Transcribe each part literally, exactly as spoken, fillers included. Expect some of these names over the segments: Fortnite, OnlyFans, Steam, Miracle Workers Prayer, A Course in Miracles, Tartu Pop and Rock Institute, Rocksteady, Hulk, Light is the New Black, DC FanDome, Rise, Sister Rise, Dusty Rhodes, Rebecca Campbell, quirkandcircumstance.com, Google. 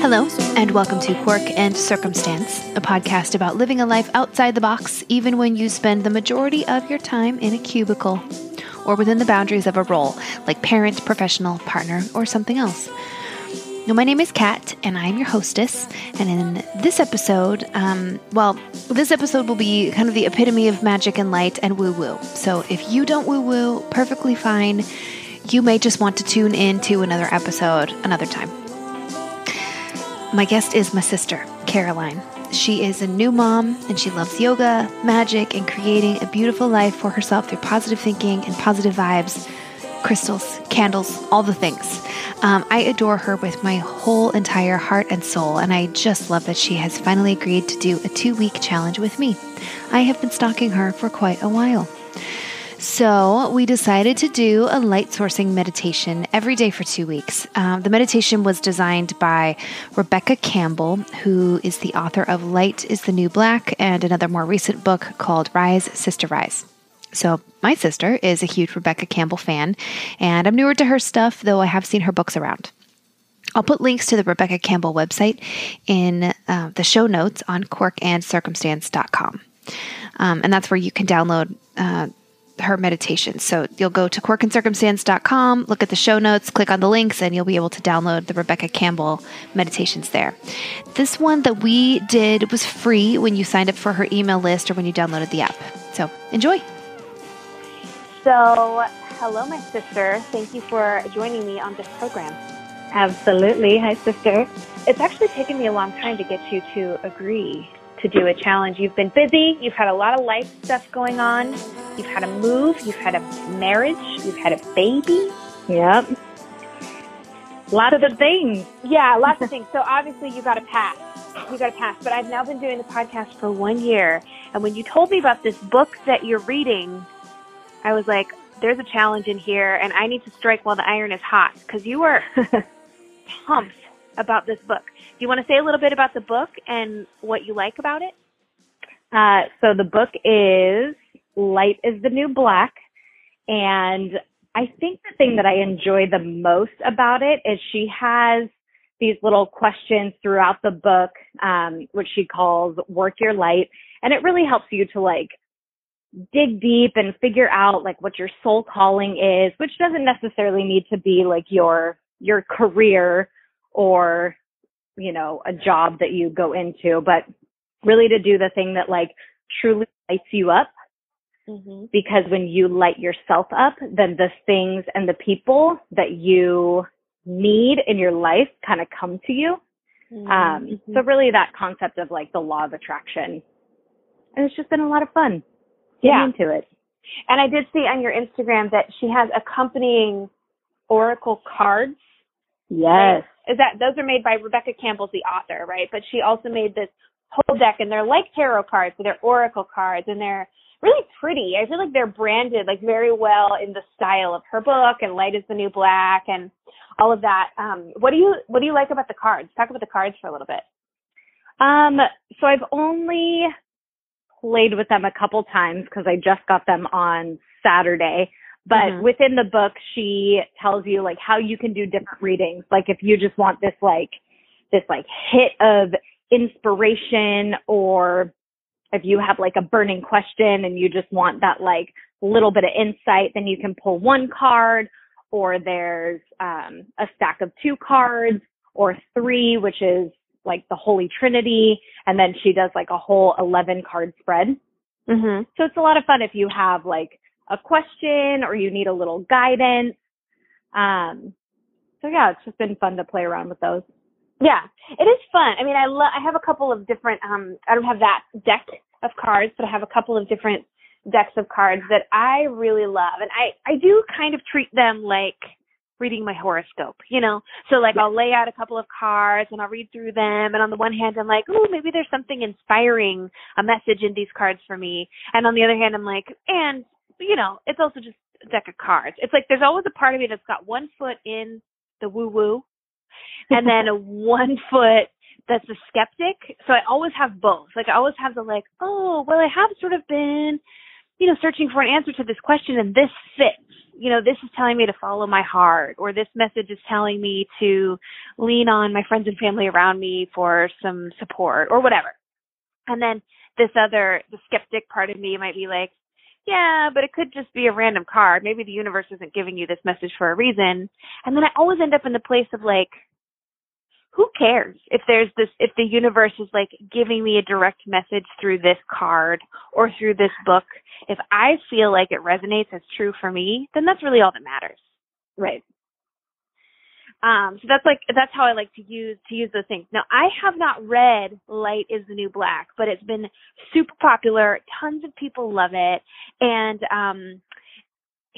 Hello, and welcome to Quirk and Circumstance, a podcast about living a life outside the box, even when you spend the majority of your time in a cubicle or within the boundaries of a role, like parent, professional, partner, or something else. Now, my name is Kat, and I'm your hostess, and in this episode, um, well, this episode will be kind of the epitome of magic and light and woo-woo. So if you don't woo-woo, perfectly fine. You may just want to tune in to another episode another time. My guest is my sister, Caroline. She is a new mom, and she loves yoga, magic, and creating a beautiful life for herself through positive thinking and positive vibes, crystals, candles, all the things. Um, I adore her with my whole entire heart and soul, and I just love that she has finally agreed to do a two-week challenge with me. I have been stalking her for quite a while. So we decided to do a light sourcing meditation every day for two weeks. Um, the meditation was designed by Rebecca Campbell, who is the author of Light is the New Black and another more recent book called Rise, Sister Rise. So my sister is a huge Rebecca Campbell fan, and I'm newer to her stuff, though I have seen her books around. I'll put links to the Rebecca Campbell website in uh, the show notes on quirk and circumstance dot com. Um, and that's where you can download uh her meditation. So you'll go to quirk and circumstance dot com, look at the show notes, click on the links, and you'll be able to download the Rebecca Campbell meditations there. This one that we did was free when you signed up for her email list or when you downloaded the app. So enjoy. So hello, my sister. Thank you for joining me on this program. Absolutely. Hi, sister. It's actually taken me a long time to get you to agree to do a challenge. You've been busy. You've had a lot of life stuff going on. You've had a move. You've had a marriage. You've had a baby. Yep. Lots of things. Yeah, lots of things. So obviously you got a pass. You got a pass. But I've now been doing the podcast for one year. And when you told me about this book that you're reading, I was like, there's a challenge in here and I need to strike while the iron is hot, because you were pumped about this book. Do you want to say a little bit about the book and what you like about it? Uh, so the book is Light is the New Black. And I think the thing that I enjoy the most about it is she has these little questions throughout the book, um, which she calls Work Your Light. And it really helps you to like dig deep and figure out like what your soul calling is, which doesn't necessarily need to be like your, your career or, you know, a job that you go into, but really to do the thing that like truly lights you up. Mm-hmm. Because when you light yourself up, then the things and the people that you need in your life kind of come to you. Mm-hmm. Um, so really that concept of like the law of attraction. And it's just been a lot of fun getting yeah. into it. And I did see on your Instagram that she has accompanying oracle cards. Yes. Right? Is that those are made by Rebecca Campbell, the author, right? But she also made this whole deck, and they're like tarot cards, so they're oracle cards, and they're really pretty. I feel like they're branded like very well in the style of her book and Light is the New Black and all of that. Um, what do you what do you like about the cards? Talk about the cards for a little bit. Um, so I've only played with them a couple times because I just got them on Saturday. But mm-hmm. within the book, she tells you like how you can do different readings. Like if you just want this like, this like hit of inspiration, or if you have like a burning question and you just want that like little bit of insight, then you can pull one card, or there's um, a stack of two cards or three, which is like the Holy Trinity. And then she does like a whole eleven card spread. Mm-hmm. So it's a lot of fun if you have like a question or you need a little guidance. Um, so yeah, it's just been fun to play around with those. Yeah, it is fun. I mean, I love, I have a couple of different, um, I don't have that deck of cards, but I have a couple of different decks of cards that I really love. And I, I do kind of treat them like reading my horoscope, you know? So like yeah. I'll lay out a couple of cards and I'll read through them. And on the one hand, I'm like, oh, maybe there's something inspiring, a message in these cards for me. And on the other hand, I'm like, and you know, it's also just a deck of cards. It's like there's always a part of me that's got one foot in the woo-woo and then a one foot that's a skeptic. So I always have both. Like I always have the like, oh, well, I have sort of been you know, searching for an answer to this question, and this fits. You know, this is telling me to follow my heart, or this message is telling me to lean on my friends and family around me for some support or whatever. And then this other, the skeptic part of me might be like, yeah, but it could just be a random card. Maybe the universe isn't giving you this message for a reason. And then I always end up in the place of like, who cares if there's this, if the universe is like giving me a direct message through this card or through this book, if I feel like it resonates as true for me, then that's really all that matters. Right. Um, so that's like, that's how I like to use, to use those things. Now, I have not read Light is the New Black, but it's been super popular. Tons of people love it. And, um,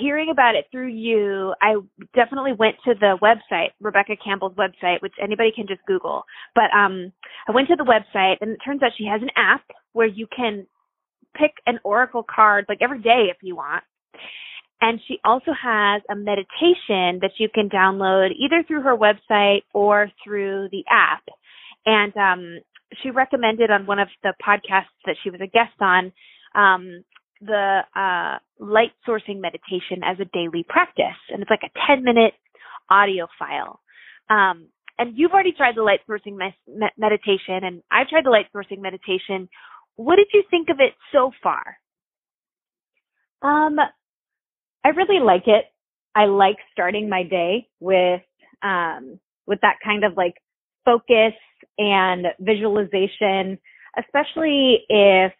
hearing about it through you, I definitely went to the website, Rebecca Campbell's website, which anybody can just Google. But um, I went to the website, and it turns out she has an app where you can pick an oracle card, like every day if you want. And she also has a meditation that you can download either through her website or through the app. And um, she recommended on one of the podcasts that she was a guest on, um, the uh, light sourcing meditation as a daily practice. And it's like a ten minute audio file. Um, and you've already tried the light sourcing me- me- meditation, and I've tried the light sourcing meditation. What did you think of it so far? Um, I really like it. I like starting my day with, um, with that kind of like focus and visualization, especially if,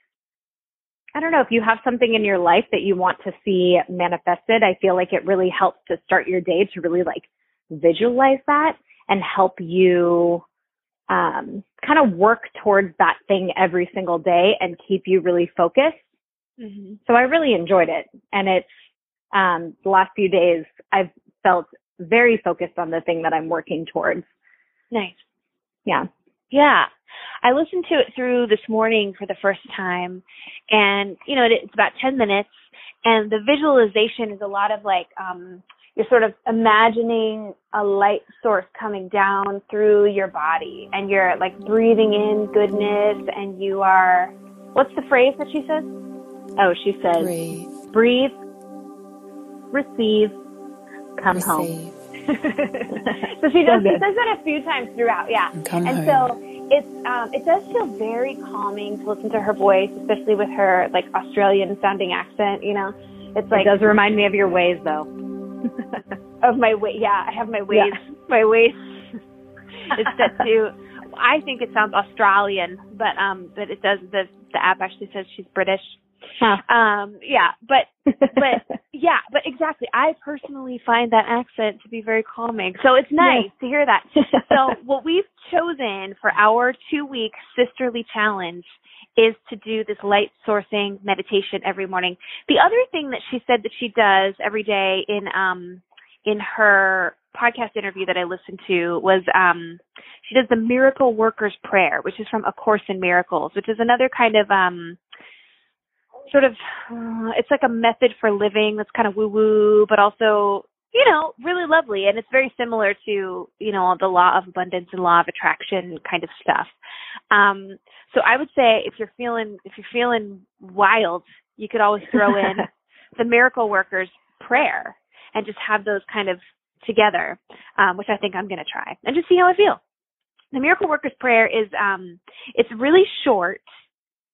I don't know, if you have something in your life that you want to see manifested, I feel like it really helps to start your day to really like visualize that and help you um, kind of work towards that thing every single day and keep you really focused. Mm-hmm. So I really enjoyed it. And it's um, the last few days I've felt very focused on the thing that I'm working towards. Nice. Yeah. Yeah. I listened to it through this morning for the first time, and, you know, it's about ten minutes, and the visualization is a lot of like, um, you're sort of imagining a light source coming down through your body, and you're like breathing in goodness, and you are, what's the phrase that she says? Oh, she says, breathe, breathe, receive, come receive. home. so she does, so she says that a few times throughout. Yeah. Come and home. so, It's, um, it does feel very calming to listen to her voice, especially with her, like, Australian-sounding accent, you know? It's like, it does remind me of your ways, though. of my way, yeah, I have my ways. Yeah. My ways is set to, I think it sounds Australian, but um, but it does, the, the app actually says she's British. Huh. Um, yeah, but, but, yeah, but exactly. I personally find that accent to be very calming. So it's nice yes. to hear that. So what we've chosen for our two week sisterly challenge is to do this light sourcing meditation every morning. The other thing that she said that she does every day in, um, in her podcast interview that I listened to was, um, she does the Miracle Workers Prayer, which is from A Course in Miracles, which is another kind of, um, sort of, uh, it's like a method for living that's kind of woo-woo, but also, you know, really lovely. And it's very similar to, you know, the law of abundance and law of attraction kind of stuff. Um, so I would say if you're feeling, if you're feeling wild, you could always throw in the Miracle Workers Prayer and just have those kind of together, um, which I think I'm going to try and just see how I feel. The Miracle Workers Prayer is, um, it's really short.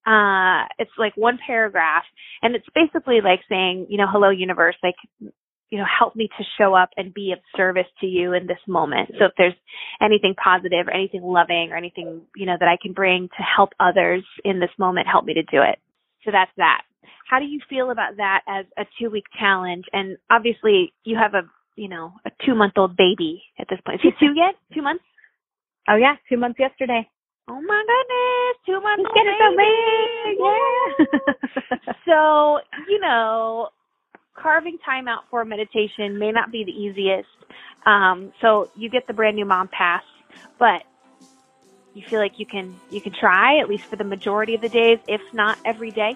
Uh, it's like one paragraph, and it's basically like saying, you know, hello, universe, like, you know, help me to show up and be of service to you in this moment. So if there's anything positive or anything loving or anything, you know, that I can bring to help others in this moment, help me to do it. So that's that. How do you feel about that as a two week challenge? And obviously you have a, you know, a two month old baby at this point. Is he two yet? Two months? Oh yeah. Two months yesterday. Oh my goodness, two months old baby. Yeah. So, you know, carving time out for meditation may not be the easiest. Um, so you get the brand new mom pass, but you feel like you can you can try at least for the majority of the days, if not every day.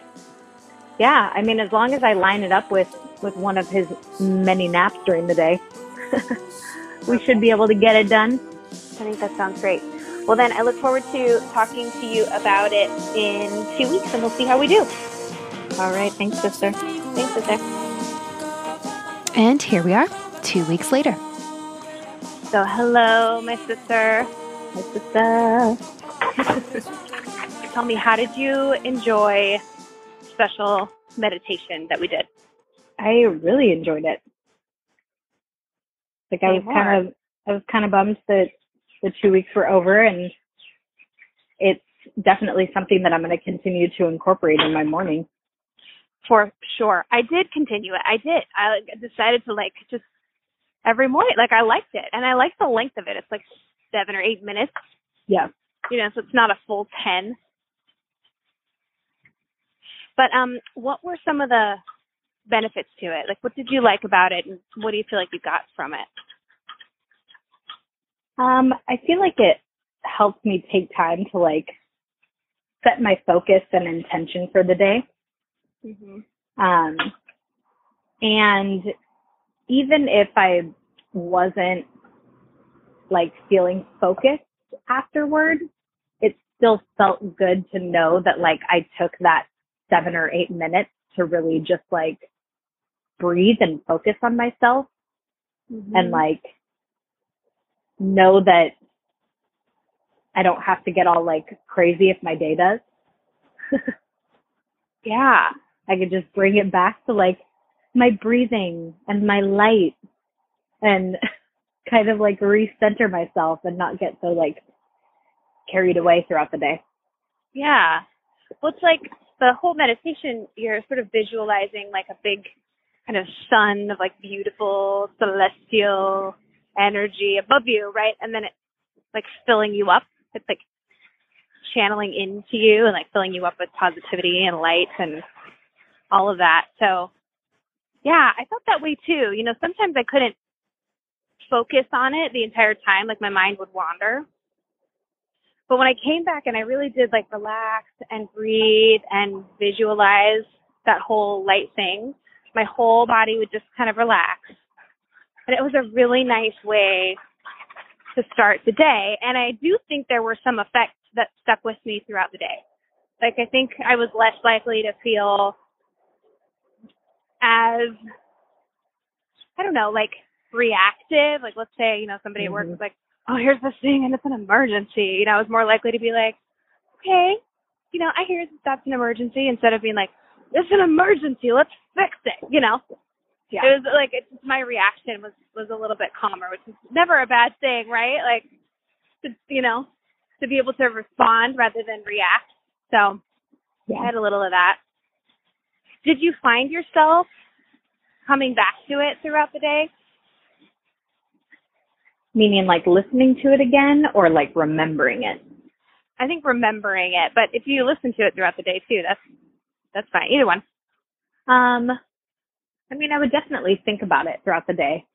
Yeah, I mean, as long as I line it up with, with one of his many naps during the day, we should be able to get it done. I think that sounds great. Well, then I look forward to talking to you about it in two weeks, and we'll see how we do. All right. Thanks, sister. Thanks, sister. And here we are, two weeks later. So hello, my sister. My sister. Tell me, how did you enjoy special meditation that we did? I really enjoyed it. Like I was kind of, I was kind of bummed that the two weeks were over, and it's definitely something that I'm going to continue to incorporate in my morning. For sure. I did continue it. I did. I decided to like just every morning, like I liked it, and I liked the length of it. It's like seven or eight minutes. Yeah. You know, so it's not a full ten. But um, what were some of the benefits to it? Like, what did you like about it, and what do you feel like you got from it? Um, I feel like it helped me take time to like set my focus and intention for the day. Mm-hmm. Um, and even if I wasn't like feeling focused afterward, it still felt good to know that like I took that seven or eight minutes to really just like breathe and focus on myself. Mm-hmm. And like know that I don't have to get all like crazy if my day does. Yeah. I could just bring it back to like my breathing and my light and kind of like recenter myself and not get so like carried away throughout the day. Yeah. Well, it's like the whole meditation, you're sort of visualizing like a big kind of sun of like beautiful celestial energy above you, right? And then it's like filling you up. It's like channeling into you and like filling you up with positivity and light and all of that. So yeah, I felt that way too. You know, sometimes I couldn't focus on it the entire time. Like my mind would wander. But when I came back and I really did like relax and breathe and visualize that whole light thing, my whole body would just kind of relax. And it was a really nice way to start the day. And I do think there were some effects that stuck with me throughout the day. Like, I think I was less likely to feel as, I don't know, like reactive. Like, let's say, you know, somebody mm-hmm. at work was like, oh, here's this thing and it's an emergency. You know, I was more likely to be like, okay, you know, I hear that's an emergency, instead of being like, it's an emergency, let's fix it, you know? Yeah. It was like, it's just my reaction was, was a little bit calmer, which is never a bad thing, right? Like, to, you know, to be able to respond rather than react. So yeah. I had a little of that. Did you find yourself coming back to it throughout the day? Meaning like listening to it again or like remembering it? I think remembering it. But if you listen to it throughout the day too, that's, that's fine. Either one. Um, I mean, I would definitely think about it throughout the day.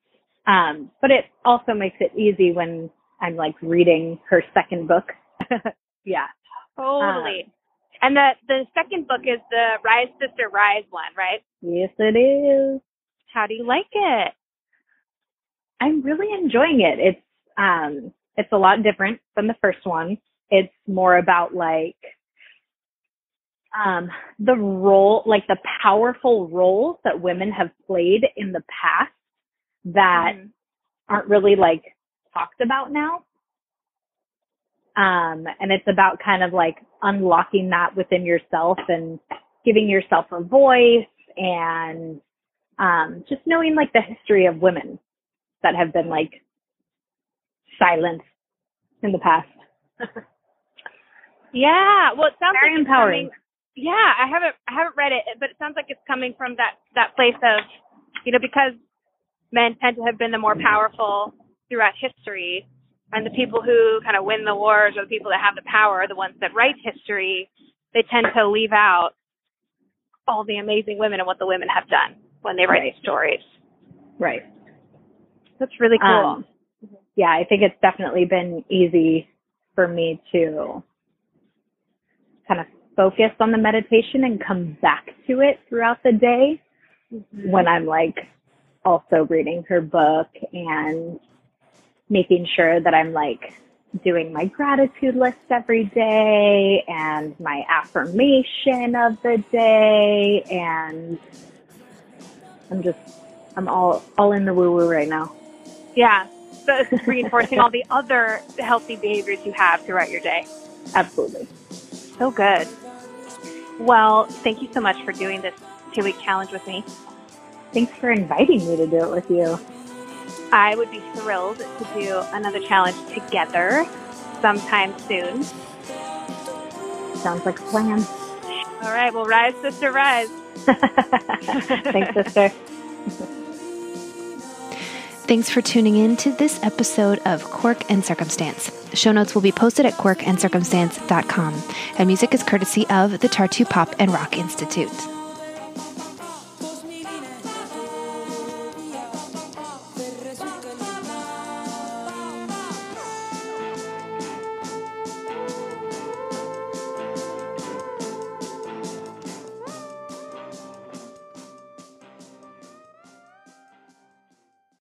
Um, but it also makes it easy when I'm like reading her second book. Yeah. Totally. Um, and the, the second book is the Rise, Sister Rise one, right? Yes, it is. How do you like it? I'm really enjoying it. It's, um, it's a lot different than the first one. It's more about like, Um, the role, like the powerful roles that women have played in the past that mm. aren't really like talked about now. Um, and it's about kind of like unlocking that within yourself and giving yourself a voice and, um, just knowing like the history of women that have been like silenced in the past. Yeah. Well, it sounds very like empowering. It's coming- Yeah, I haven't I haven't read it, but it sounds like it's coming from that, that place of, you know, because men tend to have been the more powerful throughout history, and the people who kind of win the wars or the people that have the power are the ones that write history. They tend to leave out all the amazing women and what the women have done when they write right. these stories. Right. That's really cool. Um, yeah, I think it's definitely been easy for me to kind of focus on the meditation and come back to it throughout the day mm-hmm. when I'm like also reading her book and making sure that I'm like doing my gratitude list every day and my affirmation of the day, and I'm just, I'm all, all in the woo-woo right now. Yeah. So it's reinforcing all the other healthy behaviors you have throughout your day. Absolutely. So good. Well, thank you so much for doing this two-week challenge with me. Thanks for inviting me to do it with you. I would be thrilled to do another challenge together sometime soon. Sounds like a plan. All right. Well, rise, sister, rise. Thanks, sister. Thanks for tuning in to this episode of Quirk and Circumstance. Show notes will be posted at quirk and circumstance dot com. And music is courtesy of the Tartu Pop and Rock Institute.